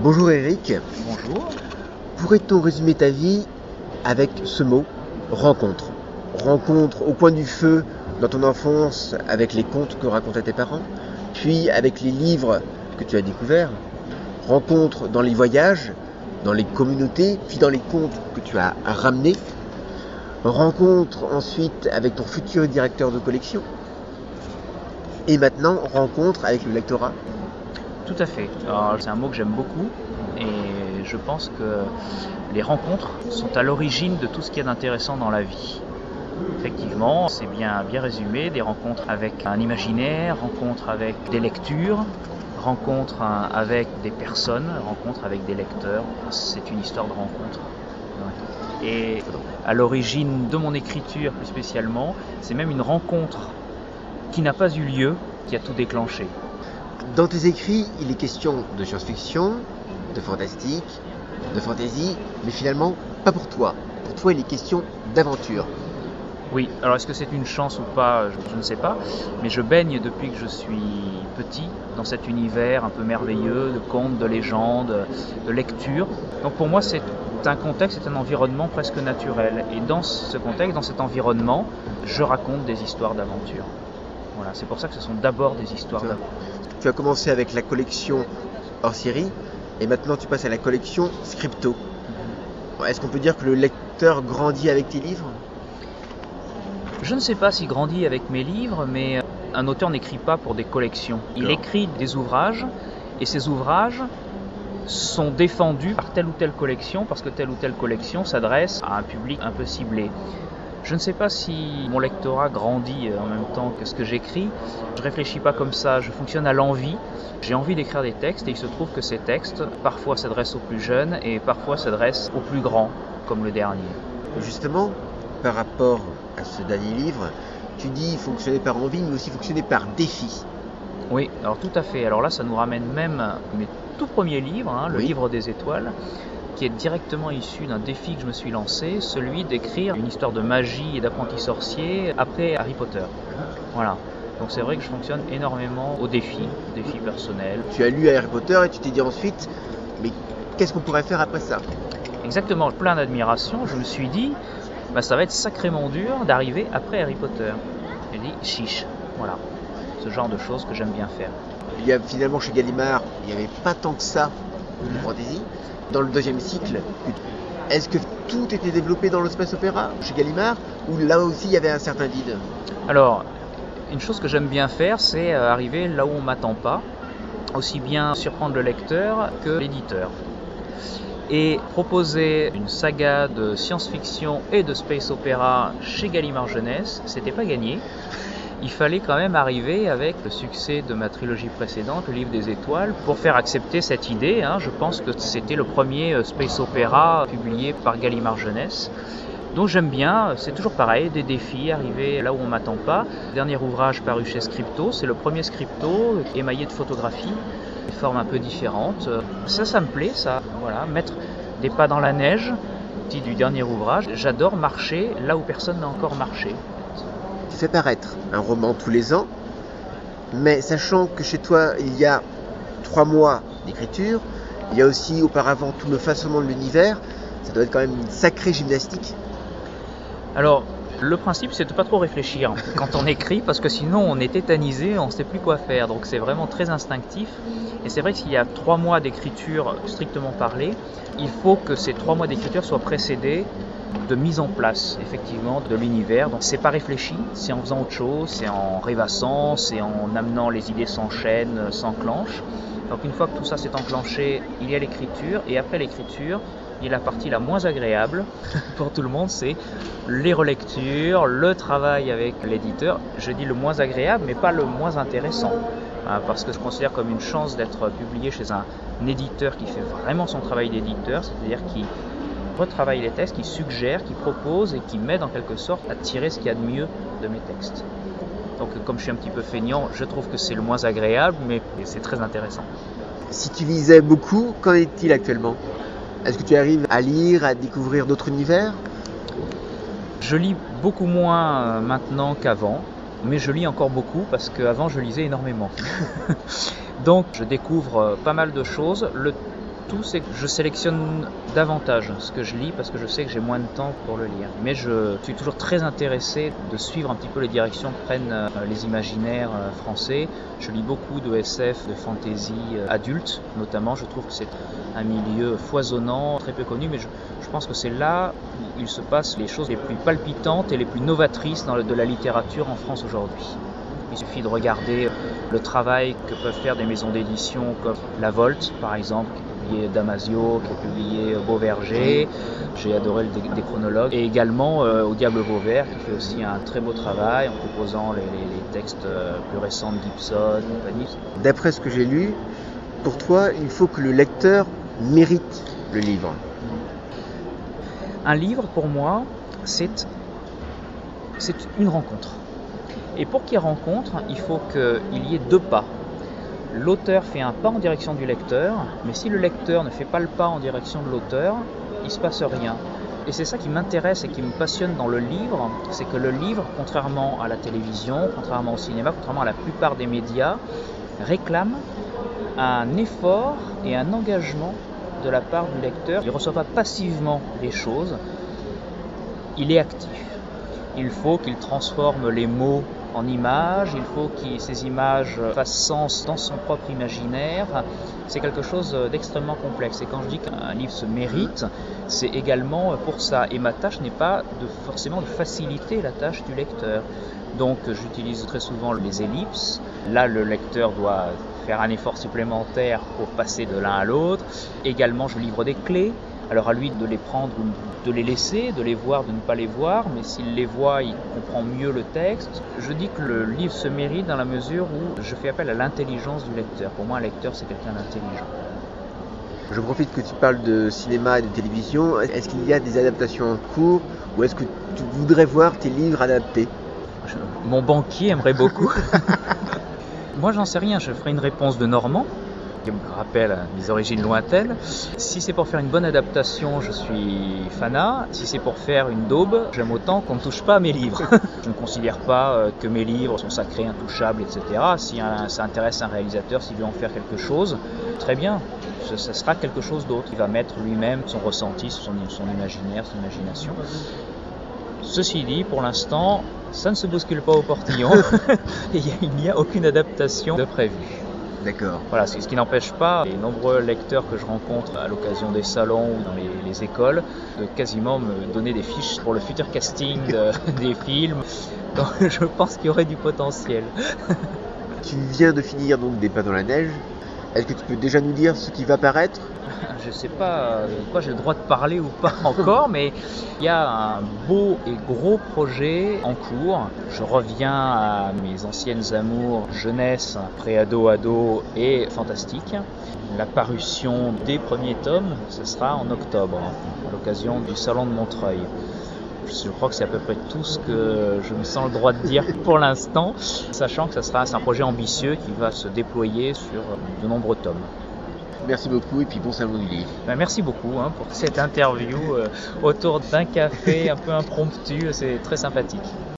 Bonjour Eric. Bonjour. Pourrait-on résumer ta vie avec ce mot, rencontre? Rencontre au coin du feu dans ton enfance avec les contes que racontaient tes parents, puis avec les livres que tu as découverts, rencontre dans les voyages, dans les communautés, puis dans les contes que tu as ramenés, rencontre ensuite avec ton futur directeur de collection, et maintenant rencontre avec le lectorat. Tout à fait. C'est un mot que j'aime beaucoup et je pense que les rencontres sont à l'origine de tout ce qu'il y a d'intéressant dans la vie. Effectivement, c'est bien résumé, des rencontres avec un imaginaire, rencontres avec des lectures, rencontres avec des personnes, rencontres avec des lecteurs, c'est une histoire de rencontre. Ouais. Et à l'origine de mon écriture plus spécialement, c'est même une rencontre qui n'a pas eu lieu, qui a tout déclenché. Dans tes écrits, il est question de science-fiction, de fantastique, de fantasy, mais finalement pas pour toi. Pour toi, il est question d'aventure. Oui, alors est-ce que c'est une chance ou pas, je ne sais pas, mais je baigne depuis que je suis petit dans cet univers un peu merveilleux de contes, de légendes, de lectures. Donc pour moi c'est un contexte, c'est un environnement presque naturel, et dans ce contexte, dans cet environnement, je raconte des histoires d'aventure. Voilà, c'est pour ça que ce sont d'abord des histoires d'aventure. Tu as commencé avec la collection hors série, et maintenant tu passes à la collection Scripto. Est-ce qu'on peut dire que le lecteur grandit avec tes livres ? Je ne sais pas s'il grandit avec mes livres, mais un auteur n'écrit pas pour des collections. Il écrit des ouvrages, et ces ouvrages sont défendus par telle ou telle collection, parce que telle ou telle collection s'adresse à un public un peu ciblé. Je ne sais pas si mon lectorat grandit en même temps que ce que j'écris. Je ne réfléchis pas comme ça, je fonctionne à l'envie. J'ai envie d'écrire des textes, et il se trouve que ces textes, parfois s'adressent aux plus jeunes, et parfois s'adressent aux plus grands, comme le dernier. Justement, par rapport à ce dernier livre, tu dis fonctionner par envie, mais aussi fonctionner par défi. Oui, alors tout à fait. Alors là, ça nous ramène même à mes tout premiers livres, Le Livre des étoiles, qui est directement issu d'un défi que je me suis lancé, celui d'écrire une histoire de magie et d'apprenti sorcier après Harry Potter. Voilà. Donc c'est vrai que je fonctionne énormément au défi personnel. Tu as lu Harry Potter et tu t'es dit ensuite, mais qu'est-ce qu'on pourrait faire après ça? Exactement, plein d'admiration, je me suis dit, ça va être sacrément dur d'arriver après Harry Potter. J'ai dit chiche, voilà, ce genre de choses que j'aime bien faire. Il y a finalement chez Gallimard, il n'y avait pas tant que ça de fantasy. Dans le deuxième cycle, est-ce que tout était développé dans l'espace opéra chez Gallimard, ou là aussi il y avait un certain vide? Alors, une chose que j'aime bien faire, c'est arriver là où on ne m'attend pas, aussi bien surprendre le lecteur que l'éditeur. Et proposer une saga de science-fiction et de space opéra chez Gallimard Jeunesse, c'était pas gagné. Il fallait quand même arriver avec le succès de ma trilogie précédente, Le Livre des étoiles, pour faire accepter cette idée. Je pense que c'était le premier space opéra publié par Gallimard Jeunesse. Donc j'aime bien, c'est toujours pareil, des défis, arriver là où on ne m'attend pas. Dernier ouvrage paru chez Scripto, c'est le premier Scripto émaillé de photographies, des formes un peu différentes. Ça me plaît, ça. Voilà, mettre des pas dans la neige, petit du dernier ouvrage. J'adore marcher là où personne n'a encore marché. Tu fais paraître un roman tous les ans, mais sachant que chez toi, il y a 3 mois d'écriture, il y a aussi auparavant tout le façonnement de l'univers, ça doit être quand même une sacrée gymnastique. Alors, le principe, c'est de ne pas trop réfléchir quand on écrit, parce que sinon on est tétanisé, on ne sait plus quoi faire. Donc c'est vraiment très instinctif. Et c'est vrai que s'il y a 3 mois d'écriture, strictement parlé, il faut que ces 3 mois d'écriture soient précédés de mise en place, effectivement, de l'univers. Donc c'est pas réfléchi, c'est en faisant autre chose, c'est en rêvassant, c'est en amenant les idées s'enchaînent, s'enclenchent. Donc une fois que tout ça s'est enclenché, il y a l'écriture, et après l'écriture, il y a la partie la moins agréable pour tout le monde, c'est les relectures, le travail avec l'éditeur. Je dis le moins agréable, mais pas le moins intéressant, parce que je considère comme une chance d'être publié chez un éditeur qui fait vraiment son travail d'éditeur, c'est-à-dire qui retravaille les textes, qui suggère, qui propose et qui m'aide en quelque sorte à tirer ce qu'il y a de mieux de mes textes. Donc comme je suis un petit peu feignant, je trouve que c'est le moins agréable, mais c'est très intéressant. Si tu lisais beaucoup, qu'en est-il actuellement? Est-ce que tu arrives à lire, à découvrir d'autres univers? Je lis beaucoup moins maintenant qu'avant, mais je lis encore beaucoup parce qu'avant je lisais énormément. Donc je découvre pas mal de choses. Le tout, c'est que je sélectionne davantage ce que je lis parce que je sais que j'ai moins de temps pour le lire. Mais je suis toujours très intéressé de suivre un petit peu les directions que prennent les imaginaires français. Je lis beaucoup de SF, de fantasy adulte notamment. Je trouve que c'est un milieu foisonnant, très peu connu, mais je pense que c'est là où il se passe les choses les plus palpitantes et les plus novatrices de la littérature en France aujourd'hui. Il suffit de regarder le travail que peuvent faire des maisons d'édition comme La Volte, par exemple, qui est publié Damasio, qui est publié Beauverger. J'ai adoré le Déchronologue. Et également Au diable Vauvert, qui fait aussi un très beau travail en proposant les textes plus récents de Gibson, compagnie. D'après ce que j'ai lu, pour toi, il faut que le lecteur mérite le livre. Un livre, pour moi, c'est une rencontre. Et pour qu'il rencontre, il faut qu'il y ait deux pas. L'auteur fait un pas en direction du lecteur, mais si le lecteur ne fait pas le pas en direction de l'auteur, il ne se passe rien. Et c'est ça qui m'intéresse et qui me passionne dans le livre, c'est que le livre, contrairement à la télévision, contrairement au cinéma, contrairement à la plupart des médias, réclame un effort et un engagement de la part du lecteur. Il ne reçoit pas passivement les choses, il est actif. Il faut qu'il transforme les mots en images, il faut que ces images fassent sens dans son propre imaginaire. C'est quelque chose d'extrêmement complexe. Et quand je dis qu'un livre se mérite, c'est également pour ça. Et ma tâche n'est pas forcément de faciliter la tâche du lecteur. Donc j'utilise très souvent les ellipses. Là, le lecteur doit faire un effort supplémentaire pour passer de l'un à l'autre. Également, je livre des clés. Alors à lui de les prendre ou de les laisser, de les voir, de ne pas les voir, mais s'il les voit, il comprend mieux le texte. Je dis que le livre se mérite dans la mesure où je fais appel à l'intelligence du lecteur. Pour moi, un lecteur, c'est quelqu'un d'intelligent. Je profite que tu parles de cinéma et de télévision. Est-ce qu'il y a des adaptations en cours ou est-ce que tu voudrais voir tes livres adaptés? Mon banquier aimerait beaucoup. Moi, j'en sais rien. Je ferai une réponse de Normand, qui me rappelle mes origines lointaines. Si c'est pour faire une bonne adaptation, je suis fanat. Si c'est pour faire une daube, j'aime autant qu'on ne touche pas à mes livres. Je ne considère pas que mes livres sont sacrés, intouchables, etc. Si ça intéresse un réalisateur, s'il veut en faire quelque chose, très bien, ça sera quelque chose d'autre. Il va mettre lui-même son ressenti, son imaginaire, son imagination. Ceci dit, pour l'instant, ça ne se bouscule pas au portillon et il n'y a aucune adaptation de prévue. D'accord. Voilà, ce qui n'empêche pas les nombreux lecteurs que je rencontre à l'occasion des salons ou dans les écoles de quasiment me donner des fiches pour le futur casting des films. Donc je pense qu'il y aurait du potentiel. Tu viens de finir donc Des pas dans la neige. Est-ce que tu peux déjà nous dire ce qui va paraître? Je ne sais pas de quoi j'ai le droit de parler ou pas encore, mais il y a un beau et gros projet en cours. Je reviens à mes anciennes amours jeunesse, pré-ado-ado et fantastique. La parution des premiers tomes, ce sera en octobre, à l'occasion du Salon de Montreuil. Je crois que c'est à peu près tout ce que je me sens le droit de dire pour l'instant, sachant que c'est un projet ambitieux qui va se déployer sur de nombreux tomes. Merci beaucoup et puis bon salon du livre. Merci beaucoup pour cette interview autour d'un café un peu impromptu, c'est très sympathique.